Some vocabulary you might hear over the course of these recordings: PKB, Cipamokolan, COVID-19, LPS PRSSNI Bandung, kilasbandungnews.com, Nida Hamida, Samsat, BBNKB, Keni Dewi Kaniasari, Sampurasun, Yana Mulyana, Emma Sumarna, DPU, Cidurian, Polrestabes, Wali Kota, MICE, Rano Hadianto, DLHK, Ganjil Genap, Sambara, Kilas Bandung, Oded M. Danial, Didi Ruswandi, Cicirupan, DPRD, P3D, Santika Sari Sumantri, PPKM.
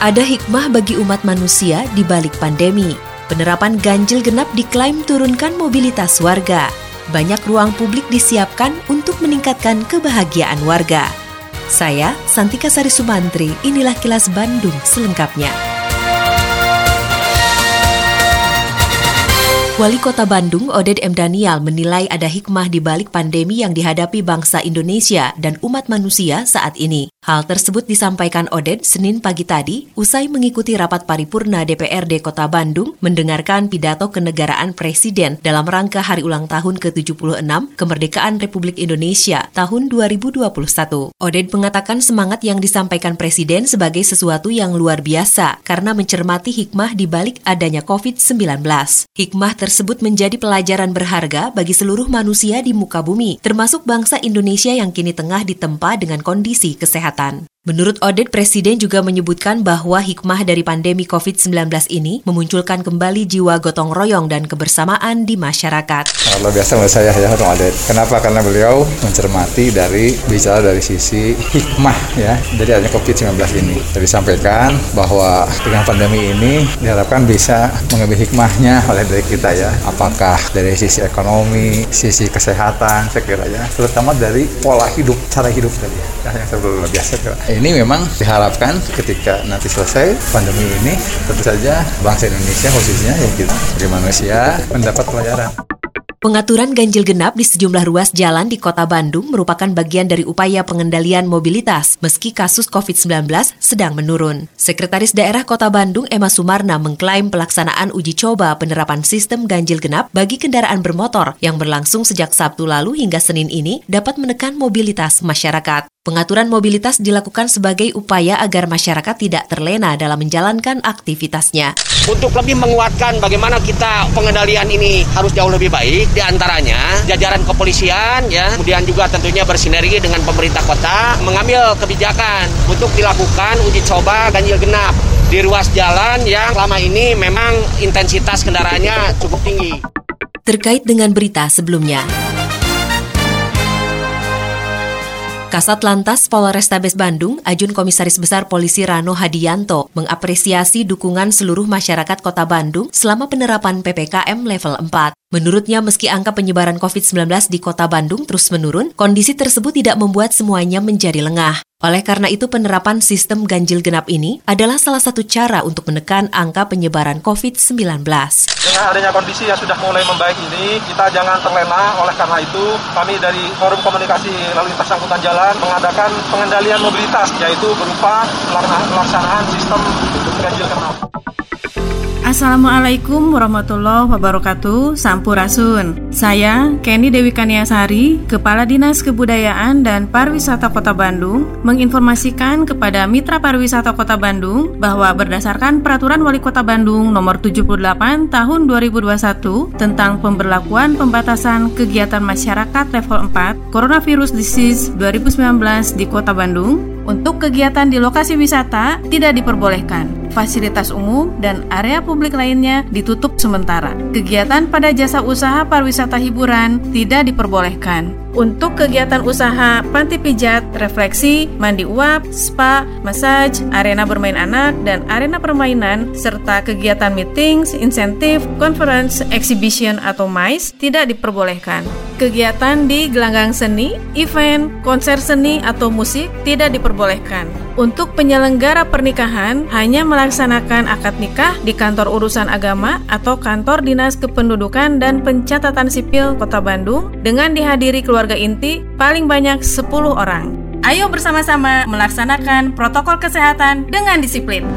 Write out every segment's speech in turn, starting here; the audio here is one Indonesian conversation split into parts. Ada hikmah bagi umat manusia di balik pandemi. Penerapan ganjil genap diklaim turunkan mobilitas warga. Banyak ruang publik disiapkan untuk meningkatkan kebahagiaan warga. Saya, Santika Sari Sumantri, inilah Kilas Bandung selengkapnya. Wali Kota Bandung, Oded M. Danial, menilai ada hikmah di balik pandemi yang dihadapi bangsa Indonesia dan umat manusia saat ini. Hal tersebut disampaikan Oded Senin pagi tadi usai mengikuti rapat paripurna DPRD Kota Bandung mendengarkan pidato kenegaraan Presiden dalam rangka Hari Ulang Tahun ke-76 Kemerdekaan Republik Indonesia tahun 2021. Oded mengatakan semangat yang disampaikan Presiden sebagai sesuatu yang luar biasa karena mencermati hikmah di balik adanya COVID-19. Hikmah tersebut menjadi pelajaran berharga bagi seluruh manusia di muka bumi, termasuk bangsa Indonesia yang kini tengah ditempa dengan kondisi kesehatan. Menurut Oded, Presiden juga menyebutkan bahwa hikmah dari pandemi COVID-19 ini memunculkan kembali jiwa gotong royong dan kebersamaan di masyarakat. Luar biasa menurut saya ya, Bang Oded. Kenapa? Karena beliau mencermati bicara dari sisi hikmah ya, dari adanya COVID-19 ini. Jadi disampaikan bahwa dengan pandemi ini diharapkan bisa mengambil hikmahnya oleh dari kita ya. Apakah dari sisi ekonomi, sisi kesehatan, saya kira ya. Terutama dari pola hidup, cara hidup tadi ya, yang sebelum lebih. Ini memang diharapkan ketika nanti selesai pandemi ini, tentu saja bangsa Indonesia khususnya ya kita sebagai manusia mendapat pelajaran. Pengaturan ganjil genap di sejumlah ruas jalan di Kota Bandung merupakan bagian dari upaya pengendalian mobilitas meski kasus COVID-19 sedang menurun. Sekretaris Daerah Kota Bandung, Emma Sumarna, mengklaim pelaksanaan uji coba penerapan sistem ganjil genap bagi kendaraan bermotor yang berlangsung sejak Sabtu lalu hingga Senin ini dapat menekan mobilitas masyarakat. Pengaturan mobilitas dilakukan sebagai upaya agar masyarakat tidak terlena dalam menjalankan aktivitasnya. Untuk lebih menguatkan bagaimana kita pengendalian ini harus jauh lebih baik, di antaranya jajaran kepolisian, ya, kemudian juga tentunya bersinergi dengan pemerintah kota, mengambil kebijakan untuk dilakukan uji coba ganjil genap di ruas jalan yang selama ini memang intensitas kendaraannya cukup tinggi. Terkait dengan berita sebelumnya, Kasat Lantas Polrestabes Bandung, Ajun Komisaris Besar Polisi Rano Hadianto, mengapresiasi dukungan seluruh masyarakat Kota Bandung selama penerapan PPKM level 4. Menurutnya, meski angka penyebaran COVID-19 di Kota Bandung terus menurun, kondisi tersebut tidak membuat semuanya menjadi lengah. Oleh karena itu, penerapan sistem ganjil genap ini adalah salah satu cara untuk menekan angka penyebaran COVID-19. Dengan adanya kondisi yang sudah mulai membaik ini, kita jangan terlena. Oleh karena itu, kami dari Forum Komunikasi Lalu Lintas Angkutan Jalan mengadakan pengendalian mobilitas, yaitu berupa pelaksanaan sistem ganjil genap. Assalamualaikum warahmatullahi wabarakatuh. Sampurasun. Saya Keni Dewi Kaniasari, Kepala Dinas Kebudayaan dan Pariwisata Kota Bandung, menginformasikan kepada Mitra Pariwisata Kota Bandung bahwa berdasarkan Peraturan Wali Kota Bandung Nomor 78 Tahun 2021 tentang pemberlakuan pembatasan kegiatan masyarakat level 4 Coronavirus Disease 2019 di Kota Bandung, untuk kegiatan di lokasi wisata tidak diperbolehkan. Fasilitas umum dan area publik lainnya ditutup sementara. Kegiatan pada jasa usaha pariwisata hiburan tidak diperbolehkan. Untuk kegiatan usaha panti pijat, refleksi, mandi uap, spa, massage, arena bermain anak, dan arena permainan, serta kegiatan meetings, insentif, conference, exhibition, atau MICE tidak diperbolehkan. Kegiatan di gelanggang seni, event, konser seni atau musik tidak diperbolehkan. Untuk penyelenggara pernikahan hanya melaksanakan akad nikah di kantor urusan agama atau kantor dinas kependudukan dan pencatatan sipil Kota Bandung dengan dihadiri keluarga inti paling banyak 10 orang. Ayo bersama-sama melaksanakan protokol kesehatan dengan disiplin.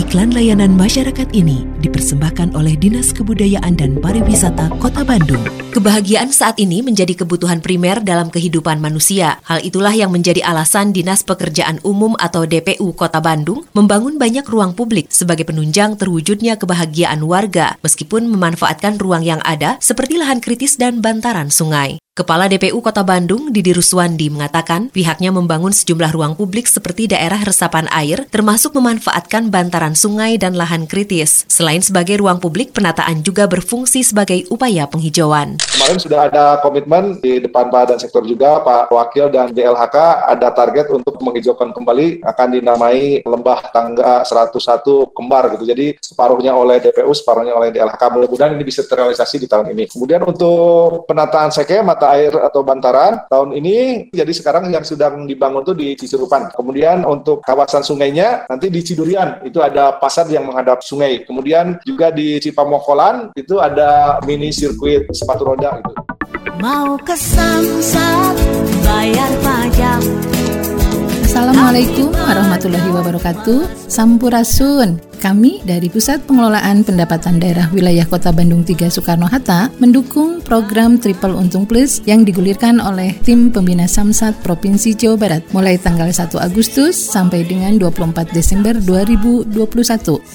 Iklan layanan masyarakat ini dipersembahkan oleh Dinas Kebudayaan dan Pariwisata Kota Bandung. Kebahagiaan saat ini menjadi kebutuhan primer dalam kehidupan manusia. Hal itulah yang menjadi alasan Dinas Pekerjaan Umum atau DPU Kota Bandung membangun banyak ruang publik sebagai penunjang terwujudnya kebahagiaan warga, meskipun memanfaatkan ruang yang ada seperti lahan kritis dan bantaran sungai. Kepala DPU Kota Bandung, Didi Ruswandi, mengatakan pihaknya membangun sejumlah ruang publik seperti daerah resapan air, termasuk memanfaatkan bantaran sungai dan lahan kritis. Selain sebagai ruang publik, penataan juga berfungsi sebagai upaya penghijauan. Kemarin sudah ada komitmen di depan badan sektor juga, Pak Wakil dan DLHK ada target untuk menghijaukan kembali, akan dinamai lembah tangga 101 kembar gitu. Jadi separuhnya oleh DPU, separuhnya oleh DLHK. Mudah-mudahan ini bisa terrealisasi di tahun ini. Kemudian untuk penataan seke, mata air atau bantaran tahun ini, jadi sekarang yang sedang dibangun itu di Cicirupan. Kemudian untuk kawasan sungainya nanti di Cidurian, itu ada pasar yang menghadap sungai. Kemudian juga di Cipamokolan itu ada mini sirkuit sepatu roda gitu. Mau ke Samsat bayar pajak. Assalamualaikum warahmatullahi wabarakatuh. Sampurasun. Kami dari Pusat Pengelolaan Pendapatan Daerah Wilayah Kota Bandung 3 Soekarno-Hatta mendukung program Triple Untung Plus yang digulirkan oleh tim pembina Samsat Provinsi Jawa Barat mulai tanggal 1 Agustus sampai dengan 24 Desember 2021.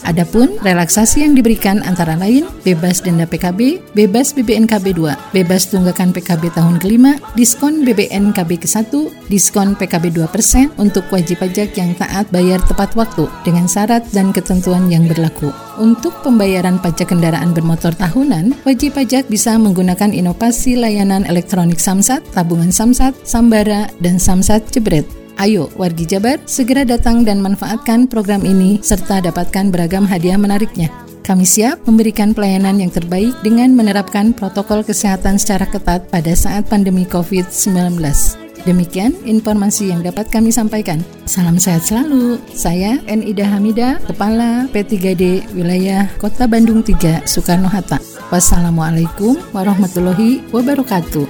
Adapun relaksasi yang diberikan antara lain bebas denda PKB, bebas BBNKB 2, bebas tunggakan PKB tahun kelima, diskon BBNKB ke-1, diskon PKB 2% untuk wajib pajak yang taat bayar tepat waktu dengan syarat dan ketentuan yang berlaku. Untuk pembayaran pajak kendaraan bermotor tahunan, wajib pajak bisa menggunakan inovasi layanan elektronik Samsat, tabungan Samsat, Sambara, dan Samsat Jebret. Ayo, wargi Jabar, segera datang dan manfaatkan program ini serta dapatkan beragam hadiah menariknya. Kami siap memberikan pelayanan yang terbaik dengan menerapkan protokol kesehatan secara ketat pada saat pandemi COVID-19. Demikian informasi yang dapat kami sampaikan. Salam sehat selalu. Saya Nida Hamida, Kepala P3D Wilayah Kota Bandung 3 Soekarno-Hatta. Wassalamualaikum warahmatullahi wabarakatuh.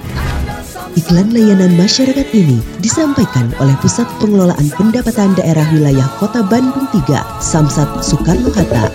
Iklan layanan masyarakat ini disampaikan oleh Pusat Pengelolaan Pendapatan Daerah Wilayah Kota Bandung 3 Samsat Soekarno-Hatta.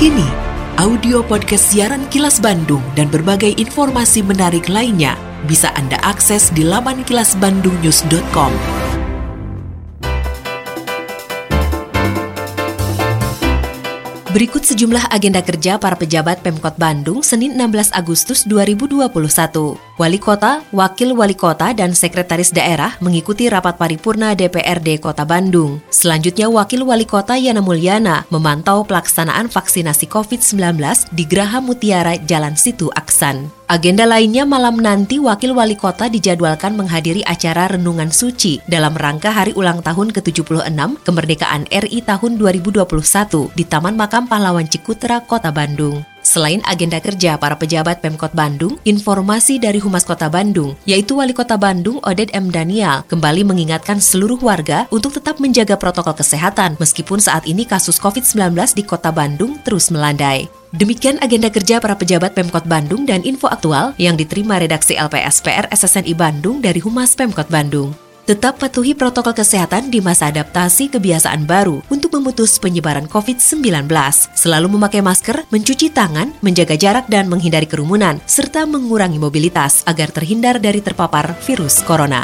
Kini, audio podcast siaran Kilas Bandung dan berbagai informasi menarik lainnya bisa Anda akses di laman kilasbandungnews.com. Berikut sejumlah agenda kerja para pejabat Pemkot Bandung Senin 16 Agustus 2021. Wali Kota, Wakil Wali Kota, dan Sekretaris Daerah mengikuti Rapat Paripurna DPRD Kota Bandung. Selanjutnya, Wakil Wali Kota Yana Mulyana memantau pelaksanaan vaksinasi COVID-19 di Graha Mutiara Jalan Situ Aksan. Agenda lainnya, malam nanti Wakil Wali Kota dijadwalkan menghadiri acara Renungan Suci dalam rangka Hari Ulang Tahun ke-76 Kemerdekaan RI tahun 2021 di Taman Makam Pahlawan Cikutra, Kota Bandung. Selain agenda kerja para pejabat Pemkot Bandung, informasi dari Humas Kota Bandung, yaitu Wali Kota Bandung Oded M. Danial, kembali mengingatkan seluruh warga untuk tetap menjaga protokol kesehatan meskipun saat ini kasus COVID-19 di Kota Bandung terus melandai. Demikian agenda kerja para pejabat Pemkot Bandung dan info aktual yang diterima redaksi LPS PRSSNI Bandung dari Humas Pemkot Bandung. Tetap patuhi protokol kesehatan di masa adaptasi kebiasaan baru untuk memutus penyebaran COVID-19. Selalu memakai masker, mencuci tangan, menjaga jarak dan menghindari kerumunan, serta mengurangi mobilitas agar terhindar dari terpapar virus corona.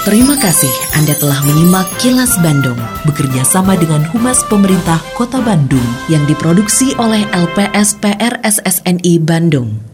Terima kasih Anda telah menyimak Kilas Bandung bekerja sama dengan Humas Pemerintah Kota Bandung yang diproduksi oleh LPS PRSSNI Bandung.